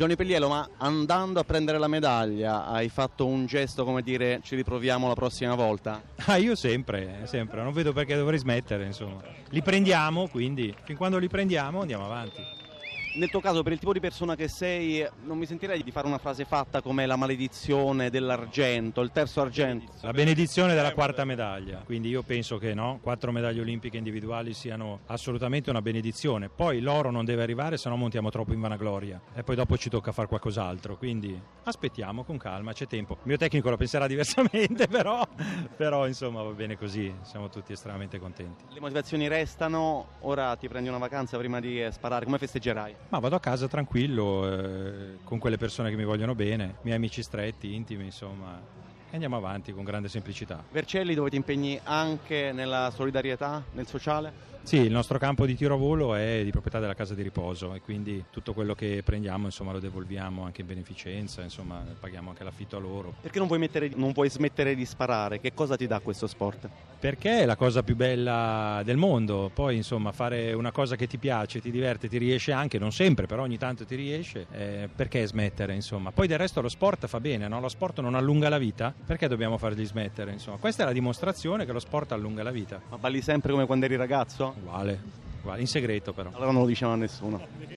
Johnny Pellielo, ma andando a prendere la medaglia hai fatto un gesto come dire ci riproviamo la prossima volta? Ah, io sempre, non vedo perché dovrei smettere, insomma. Li prendiamo, quindi fin quando li prendiamo andiamo avanti. Nel tuo caso, per il tipo di persona che sei, non mi sentirei di fare una frase fatta come la maledizione dell'argento, il terzo argento? La benedizione della quarta medaglia, quindi io penso che no, 4 medaglie olimpiche individuali siano assolutamente una benedizione. Poi l'oro non deve arrivare, se no montiamo troppo in vanagloria e poi dopo ci tocca fare qualcos'altro, quindi aspettiamo con calma, c'è tempo. Il mio tecnico la penserà diversamente, però insomma va bene così, siamo tutti estremamente contenti. Le motivazioni restano, ora ti prendi una vacanza prima di sparare, come festeggerai? Ma vado a casa tranquillo, con quelle persone che mi vogliono bene, miei amici stretti, intimi, insomma, e andiamo avanti con grande semplicità. Vercelli, dove ti impegni anche nella solidarietà, nel sociale? Sì, il nostro campo di tiro a volo è di proprietà della casa di riposo e quindi tutto quello che prendiamo, insomma, lo devolviamo anche in beneficenza, insomma, paghiamo anche l'affitto a loro. Perché non puoi smettere di sparare? Che cosa ti dà questo sport? Perché è la cosa più bella del mondo, poi insomma fare una cosa che ti piace, ti diverte, ti riesce anche, non sempre, però ogni tanto ti riesce, perché smettere, insomma? Poi del resto lo sport fa bene, no? Lo sport non allunga la vita, perché dobbiamo fargli smettere, insomma? Questa è la dimostrazione che lo sport allunga la vita. Ma balli sempre come quando eri ragazzo? Uguale, in segreto però. Allora non lo diciamo a nessuno.